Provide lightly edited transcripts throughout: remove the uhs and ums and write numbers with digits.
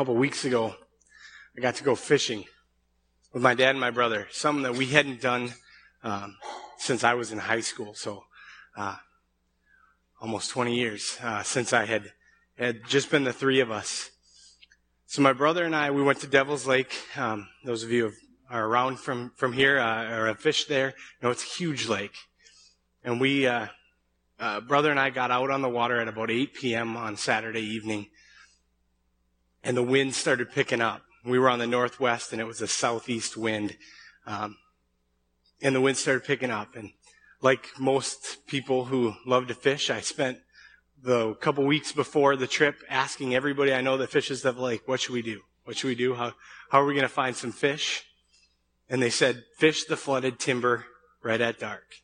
couple weeks ago, I got to go fishing with my dad and my brother, something that we hadn't done since I was in high school, so almost 20 years since I had just been the three of us. So my brother and I, we went to Devil's Lake. Those of you who are around from here or have fished there, it's a huge lake. And we, brother and I got out on the water at about 8 p.m. on Saturday evening, and the wind started picking up. We were on the northwest, and it was a southeast wind, and the wind started picking up. And like most people who love to fish, I spent the couple weeks before the trip asking everybody I know that fishes the lake, what should we do? What should we do? How are we going to find some fish? And they said, fish the flooded timber right at dark.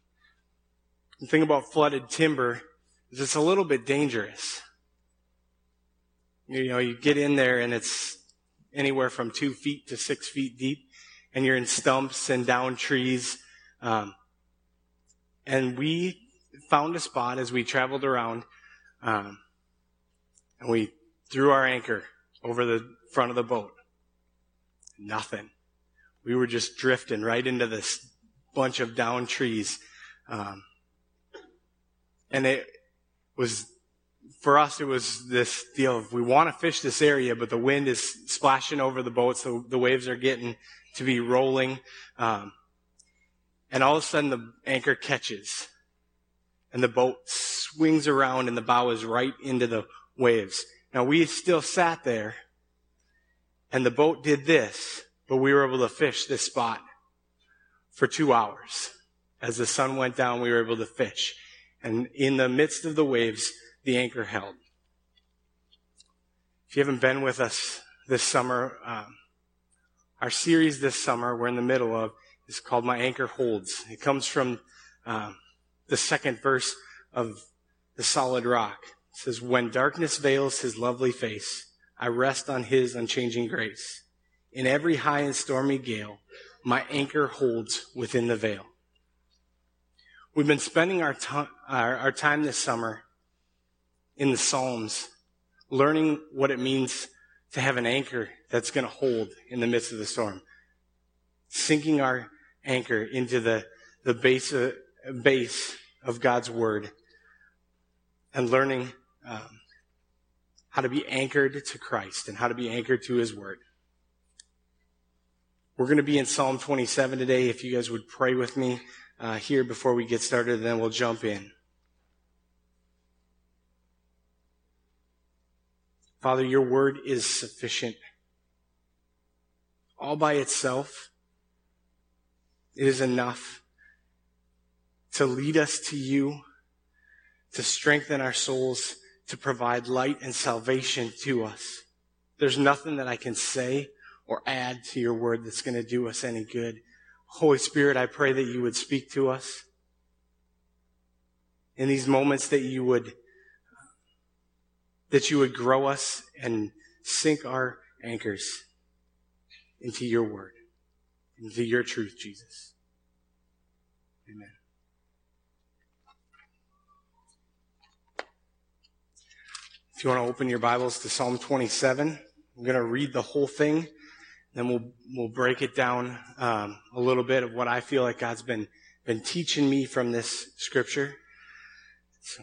The thing about flooded timber is it's a little bit dangerous. You get in there, and it's anywhere from 2 feet to 6 feet deep, and you're in stumps and down trees. And we found a spot as we traveled around, and we threw our anchor over the front of the boat. Nothing. We were just drifting right into this bunch of down trees. And it was, for us, it was this deal of we want to fish this area, but the wind is splashing over the boat, so the waves are getting to be rolling. And all of a sudden, the anchor catches, and the boat swings around, and the bow is right into the waves. Now, we still sat there, and the boat did this, but we were able to fish this spot for 2 hours. As the sun went down, we were able to fish. And in the midst of the waves, the anchor held. If you haven't been with us this summer, our series this summer we're in the middle of is called My Anchor Holds. It comes from the second verse of The Solid Rock. It says, when darkness veils his lovely face, I rest on his unchanging grace. In every high and stormy gale, my anchor holds within the veil. We've been spending our time this summer in the Psalms, learning what it means to have an anchor that's going to hold in the midst of the storm. Sinking our anchor into the base of God's Word and learning how to be anchored to Christ and how to be anchored to His Word. We're going to be in Psalm 27 today. If you guys would pray with me here before we get started, then we'll jump in. Father, your word is sufficient. All by itself, it is enough to lead us to you, to strengthen our souls, to provide light and salvation to us. There's nothing that I can say or add to your word that's going to do us any good. Holy Spirit, I pray that you would speak to us in these moments, that you would grow us and sink our anchors into your word, into your truth, Jesus. Amen. If you want to open your Bibles to Psalm 27, I'm going to read the whole thing. Then we'll break it down a little bit of what I feel like God's been teaching me from this scripture. So,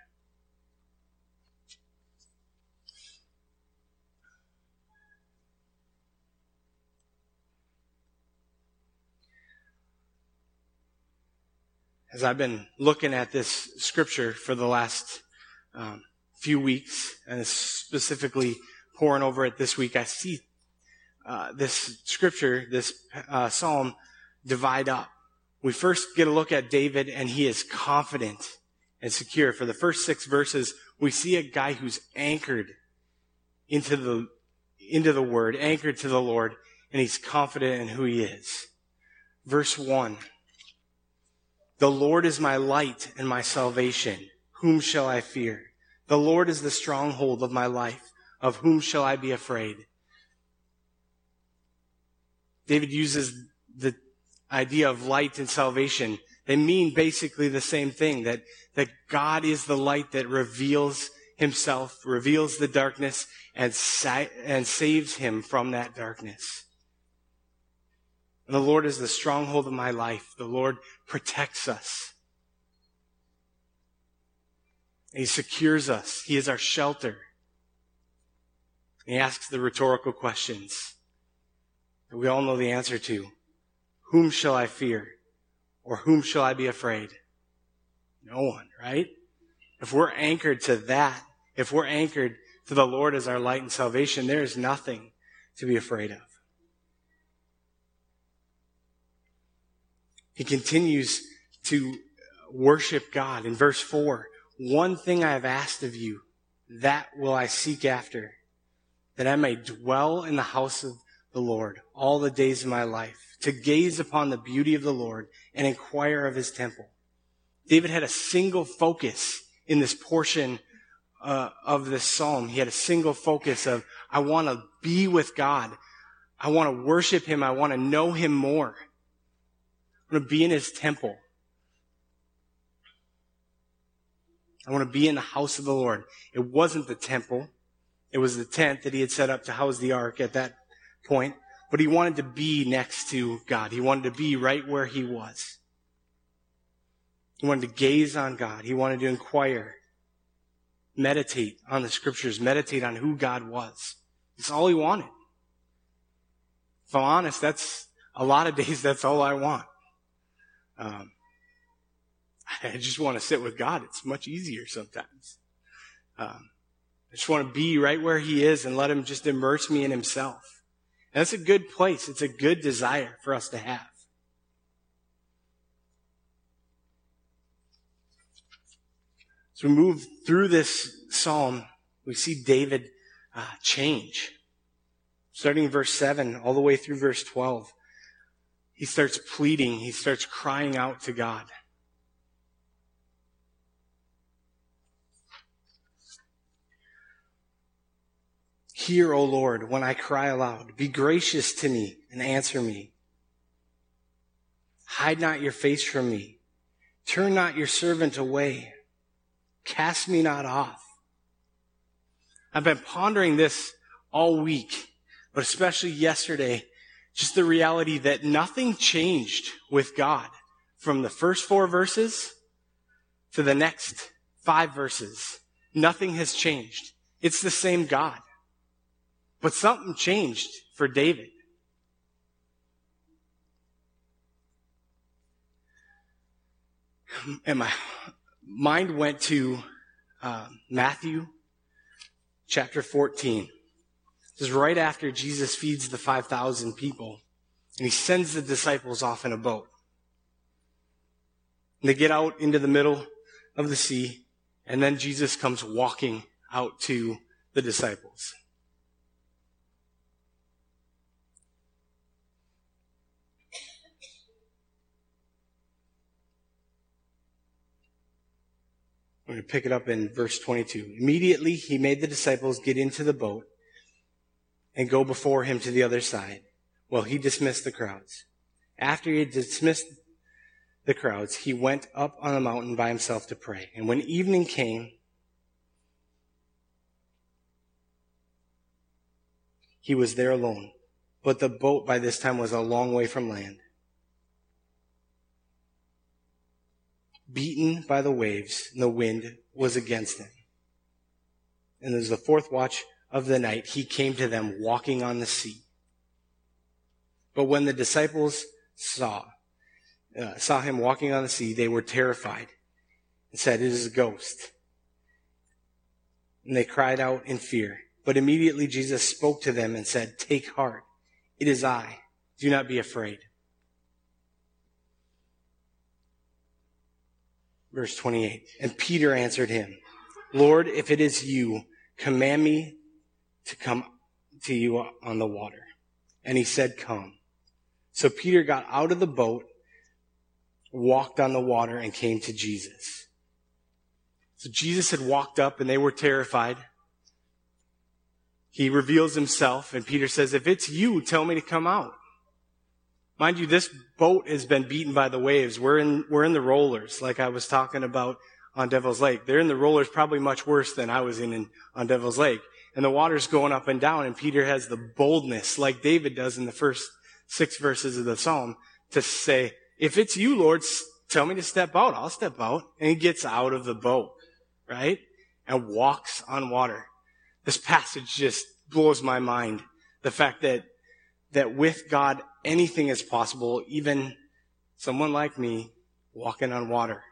As I've been looking at this scripture for the last few weeks, and specifically poring over it this week, I see this scripture, this psalm, divide up. We first get a look at David, and he is confident and secure. For the first 6 verses, we see a guy who's anchored into the word, anchored to the Lord, and he's confident in who he is. Verse 1. The Lord is my light and my salvation. Whom shall I fear? The Lord is the stronghold of my life. Of whom shall I be afraid? David uses the idea of light and salvation. They mean basically the same thing, that God is the light that reveals himself, reveals the darkness, and saves him from that darkness. And the Lord is the stronghold of my life. The Lord protects us. He secures us. He is our shelter. And he asks the rhetorical questions that we all know the answer to. Whom shall I fear? Or whom shall I be afraid? No one, right? If we're anchored to that, if we're anchored to the Lord as our light and salvation, there is nothing to be afraid of. He continues to worship God. In verse 4, one thing I have asked of you, that will I seek after, that I may dwell in the house of the Lord all the days of my life, to gaze upon the beauty of the Lord and inquire of his temple. David had a single focus in this portion of this psalm. He had a single focus of, I want to be with God. I want to worship him. I want to know him more. I want to be in his temple. I want to be in the house of the Lord. It wasn't the temple. It was the tent that he had set up to house the ark at that point. But he wanted to be next to God. He wanted to be right where he was. He wanted to gaze on God. He wanted to inquire, meditate on the scriptures, meditate on who God was. That's all he wanted. If I'm honest, that's a lot of days, that's all I want. I just want to sit with God. It's much easier sometimes. I just want to be right where he is and let him just immerse me in himself. And that's a good place. It's a good desire for us to have. So we move through this psalm. We see David change. Starting in verse 7 all the way through verse 12. He starts pleading. He starts crying out to God. Hear, O Lord, when I cry aloud. Be gracious to me and answer me. Hide not your face from me. Turn not your servant away. Cast me not off. I've been pondering this all week, but especially yesterday. Just the reality that nothing changed with God from the first 4 verses to the next 5 verses. Nothing has changed. It's the same God. But something changed for David. And my mind went to Matthew chapter 14. This is right after Jesus feeds the 5,000 people, and he sends the disciples off in a boat. And they get out into the middle of the sea, and then Jesus comes walking out to the disciples. We're going to pick it up in verse 22. Immediately he made the disciples get into the boat and go before him to the other side, while he dismissed the crowds. After he had dismissed the crowds, he went up on a mountain by himself to pray. And when evening came, he was there alone. But the boat by this time was a long way from land, beaten by the waves, and the wind was against him. And as the fourth watch of the night, he came to them walking on the sea. But when the disciples saw him walking on the sea, they were terrified and said, "It is a ghost." And they cried out in fear. But immediately Jesus spoke to them and said, "Take heart, it is I. Do not be afraid." Verse 28, and Peter answered him, "Lord, if it is you, command me to come to you on the water." And he said, "Come." So Peter got out of the boat, walked on the water, and came to Jesus. So Jesus had walked up, and they were terrified. He reveals himself, and Peter says, "If it's you, tell me to come out." Mind you, this boat has been beaten by the waves. We're in the rollers, like I was talking about on Devil's Lake. They're in the rollers probably much worse than I was in on Devil's Lake. And the water's going up and down, and Peter has the boldness, like David does in the first 6 verses of the Psalm, to say, "If it's you, Lord, tell me to step out. I'll step out." And he gets out of the boat, right? And walks on water. This passage just blows my mind. The fact that with God, anything is possible, even someone like me walking on water.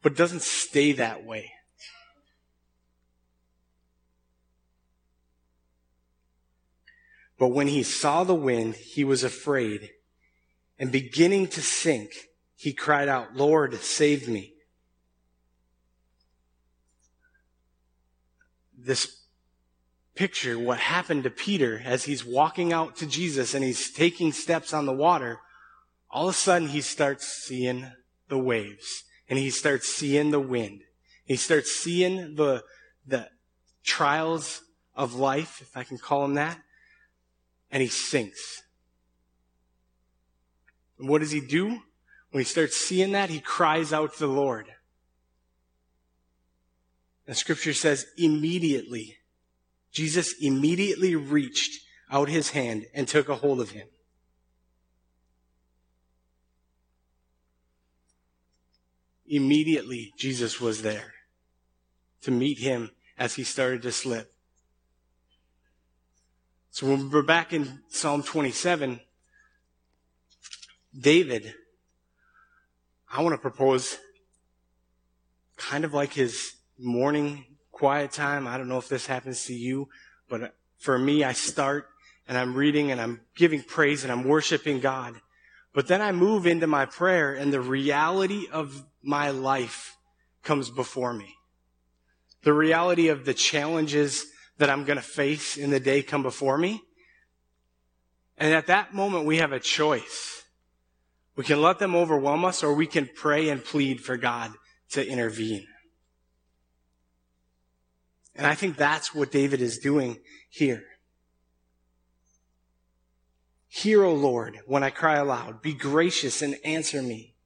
But it doesn't stay that way. But when he saw the wind, he was afraid, and beginning to sink, he cried out, "Lord, save me." This picture what happened to Peter as he's walking out to Jesus and he's taking steps on the water. All of a sudden, he starts seeing the waves, and he starts seeing the wind. He starts seeing the trials of life, if I can call them that, and he sinks. And what does he do? When he starts seeing that, he cries out to the Lord. And Scripture says, immediately, Jesus immediately reached out his hand and took a hold of him. Immediately, Jesus was there to meet him as he started to slip. So when we're back in Psalm 27, David, I want to propose kind of like his morning quiet time. I don't know if this happens to you, but for me, I start and I'm reading and I'm giving praise and I'm worshiping God. But then I move into my prayer and the reality of my life comes before me. The reality of the challenges that I'm going to face in the day come before me. And at that moment, we have a choice. We can let them overwhelm us, or we can pray and plead for God to intervene. And I think that's what David is doing here. "Hear, O Lord, when I cry aloud. Be gracious and answer me.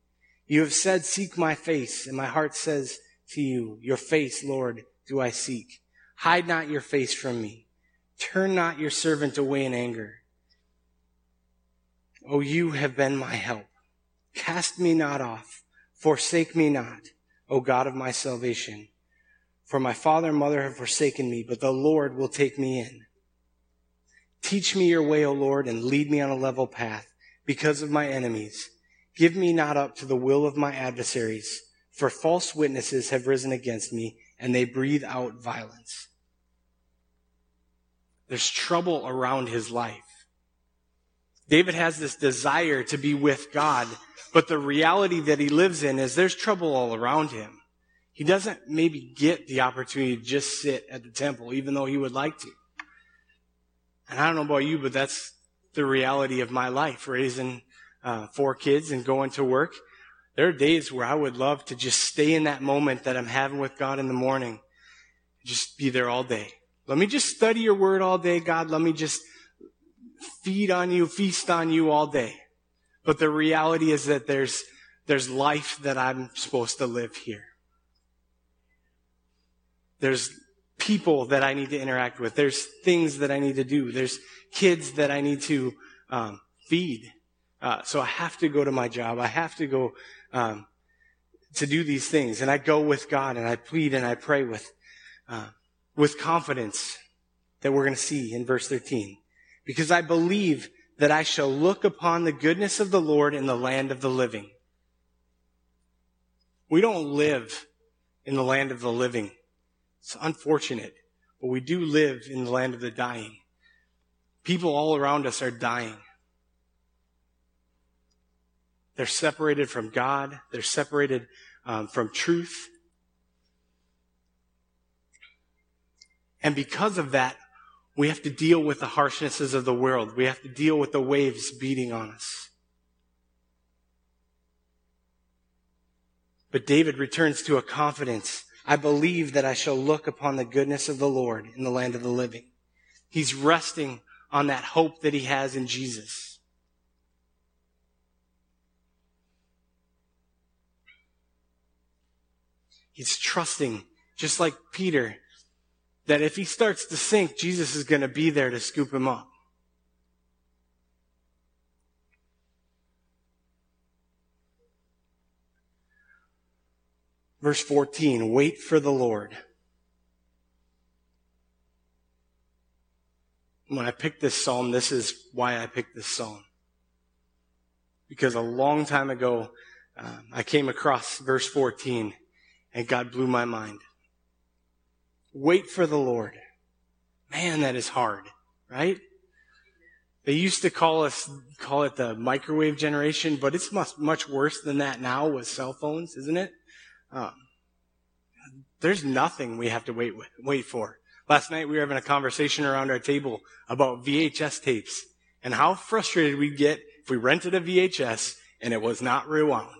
You have said, 'Seek my face.' And my heart says to you, 'Your face, Lord, do I seek. Hide not your face from me. Turn not your servant away in anger. O you have been my help. Cast me not off. Forsake me not, O God of my salvation. For my father and mother have forsaken me, but the Lord will take me in. Teach me your way, O Lord, and lead me on a level path because of my enemies. Give me not up to the will of my adversaries, for false witnesses have risen against me, and they breathe out violence." There's trouble around his life. David has this desire to be with God, but the reality that he lives in is there's trouble all around him. He doesn't maybe get the opportunity to just sit at the temple, even though he would like to. And I don't know about you, but that's the reality of my life, raising four kids and going to work. There are days where I would love to just stay in that moment that I'm having with God in the morning, just be there all day. Let me just study your word all day, God. Let me just feast on you all day. But the reality is that there's life that I'm supposed to live here. There's people that I need to interact with. There's things that I need to do. There's kids that I need to feed. So I have to go to my job. I have to go to do these things. And I go with God and I plead and I pray with confidence that we're going to see in verse 13. Because I believe that I shall look upon the goodness of the Lord in the land of the living. We don't live in the land of the living. It's unfortunate, but we do live in the land of the dying. People all around us are dying. They're separated from God. They're separated from truth. And because of that, we have to deal with the harshnesses of the world. We have to deal with the waves beating on us. But David returns to a confidence. I believe that I shall look upon the goodness of the Lord in the land of the living. He's resting on that hope that he has in Jesus. He's trusting, just like Peter, that if he starts to sink, Jesus is going to be there to scoop him up. Verse 14, wait for the Lord. When I picked this psalm, this is why I picked this psalm. Because a long time ago, I came across verse 14, and God blew my mind. Wait for the Lord. Man, that is hard, right? They used to call it the microwave generation, but it's much worse than that now with cell phones, isn't it? There's nothing we have to wait for. Last night we were having a conversation around our table about VHS tapes and how frustrated we'd get if we rented a VHS and it was not rewound.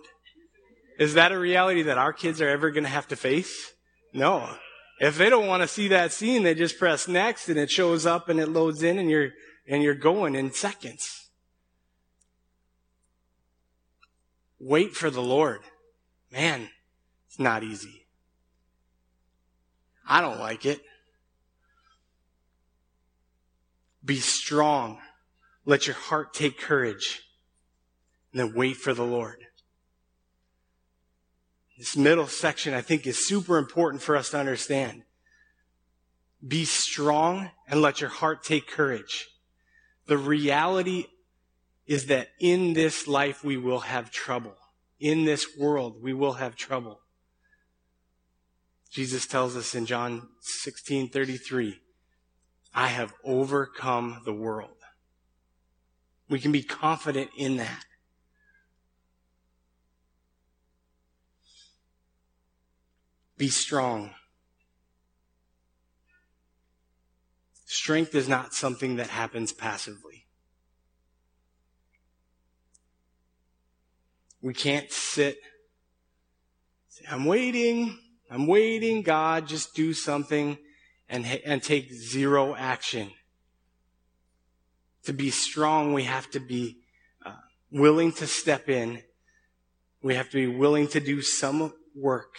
Is that a reality that our kids are ever going to have to face? No. If they don't want to see that scene, they just press next and it shows up and it loads in and you're going in seconds. Wait for the Lord. Man, it's not easy. I don't like it. Be strong. Let your heart take courage. And then wait for the Lord. This middle section, I think, is super important for us to understand. Be strong and let your heart take courage. The reality is that in this life we will have trouble. In this world we will have trouble. Jesus tells us in John 16:33, I have overcome the world. We can be confident in that. Be strong. Strength is not something that happens passively. We can't sit, say, I'm waiting, God, just do something and take zero action. To be strong, we have to be willing to step in. We have to be willing to do some work.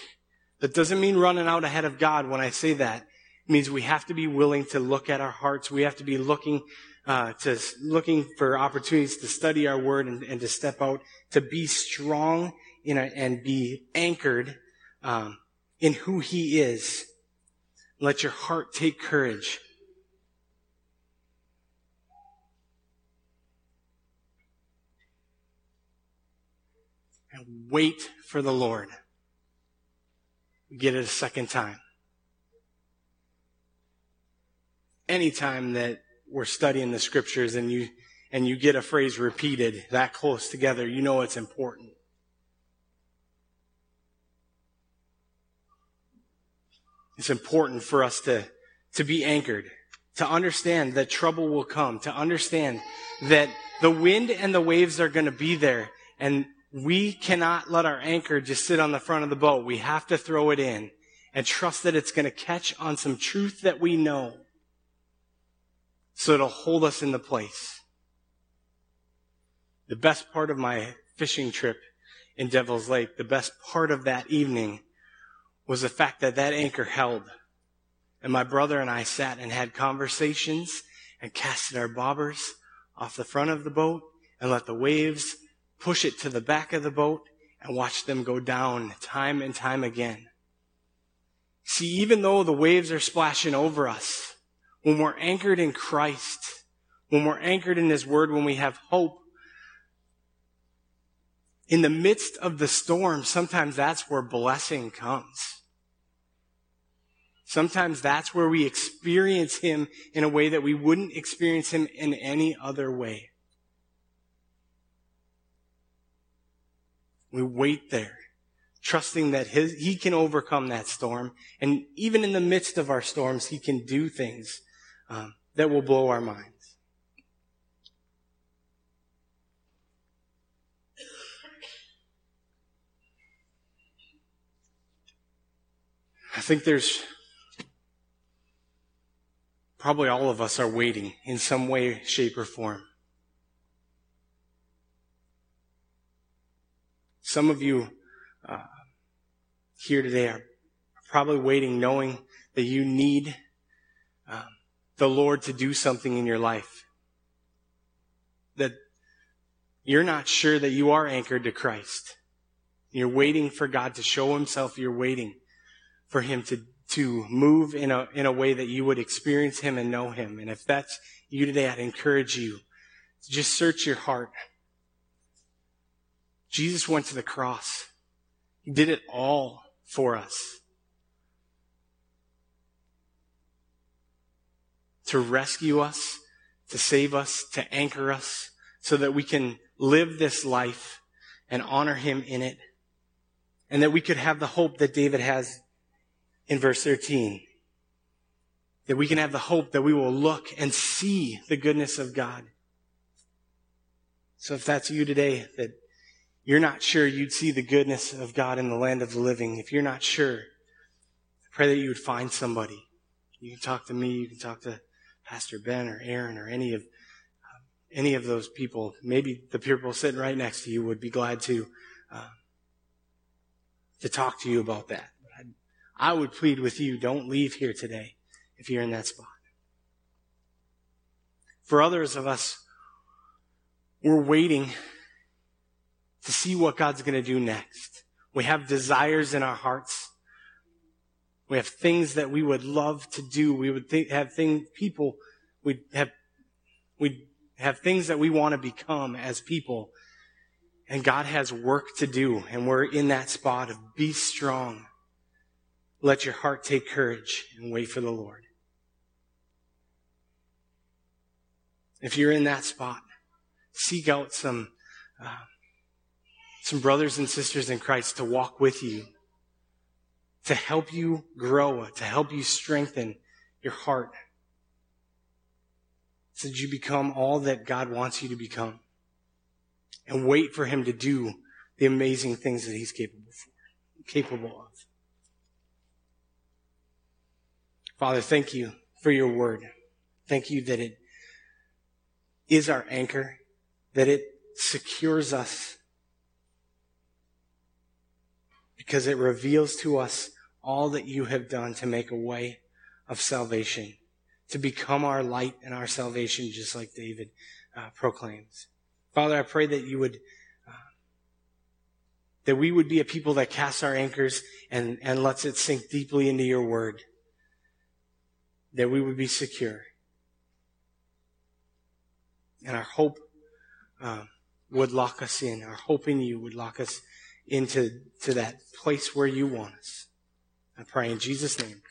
That doesn't mean running out ahead of God when I say that. It means we have to be willing to look at our hearts. We have to be looking for opportunities to study our word and to step out, to be strong and be anchored in who he is. Let your heart take courage. And wait for the Lord. We get it a second time. anytime that we're studying the scriptures and you get a phrase repeated that close together, you know it's important. It's important for us to be anchored, to understand that trouble will come, to understand that the wind and the waves are going to be there, and we cannot let our anchor just sit on the front of the boat. We have to throw it in and trust that it's going to catch on some truth that we know, so it'll hold us in the place. The best part of my fishing trip in Devil's Lake, the best part of that evening, was the fact that that anchor held. And my brother and I sat and had conversations and casted our bobbers off the front of the boat and let the waves push it to the back of the boat and watch them go down time and time again. See, even though the waves are splashing over us, when we're anchored in Christ, when we're anchored in His Word, when we have hope, in the midst of the storm, sometimes that's where blessing comes. Sometimes that's where we experience Him in a way that we wouldn't experience Him in any other way. We wait there, trusting that He can overcome that storm. And even in the midst of our storms, He can do things that will blow our minds. I think there's probably all of us are waiting in some way, shape, or form. Some of you here today are probably waiting, knowing that you need the Lord to do something in your life. That you're not sure that you are anchored to Christ. You're waiting for God to show Himself. You're waiting for Him to move in a way that you would experience Him and know Him. And if that's you today, I'd encourage you to just search your heart. Jesus went to the cross. He did it all for us. To rescue us, to save us, to anchor us, so that we can live this life and honor Him in it. And that we could have the hope that David has in verse 13, that we can have the hope that we will look and see the goodness of God. So if that's you today, that you're not sure you'd see the goodness of God in the land of the living, if you're not sure, I pray that you would find somebody. You can talk to me, you can talk to Pastor Ben or Aaron or any of those people. Maybe the people sitting right next to you would be glad to talk to you about that. I would plead with you, don't leave here today if you're in that spot. For others of us, we're waiting to see what God's going to do next. We have desires in our hearts. We have things that we would love to do. We would have things that we want to become as people. And God has work to do, and we're in that spot of be strong. Let your heart take courage and wait for the Lord. If you're in that spot, seek out some brothers and sisters in Christ to walk with you, to help you grow, to help you strengthen your heart, so that you become all that God wants you to become, and wait for Him to do the amazing things that He's capable of. Father, thank You for Your Word. Thank You that it is our anchor, that it secures us, because it reveals to us all that You have done to make a way of salvation, to become our light and our salvation, just like David proclaims. Father, I pray that You would, that we would be a people that casts our anchors and lets it sink deeply into Your Word, that we would be secure. And our hope would lock us in. Our hope in You would lock us into that place where You want us. I pray in Jesus' name.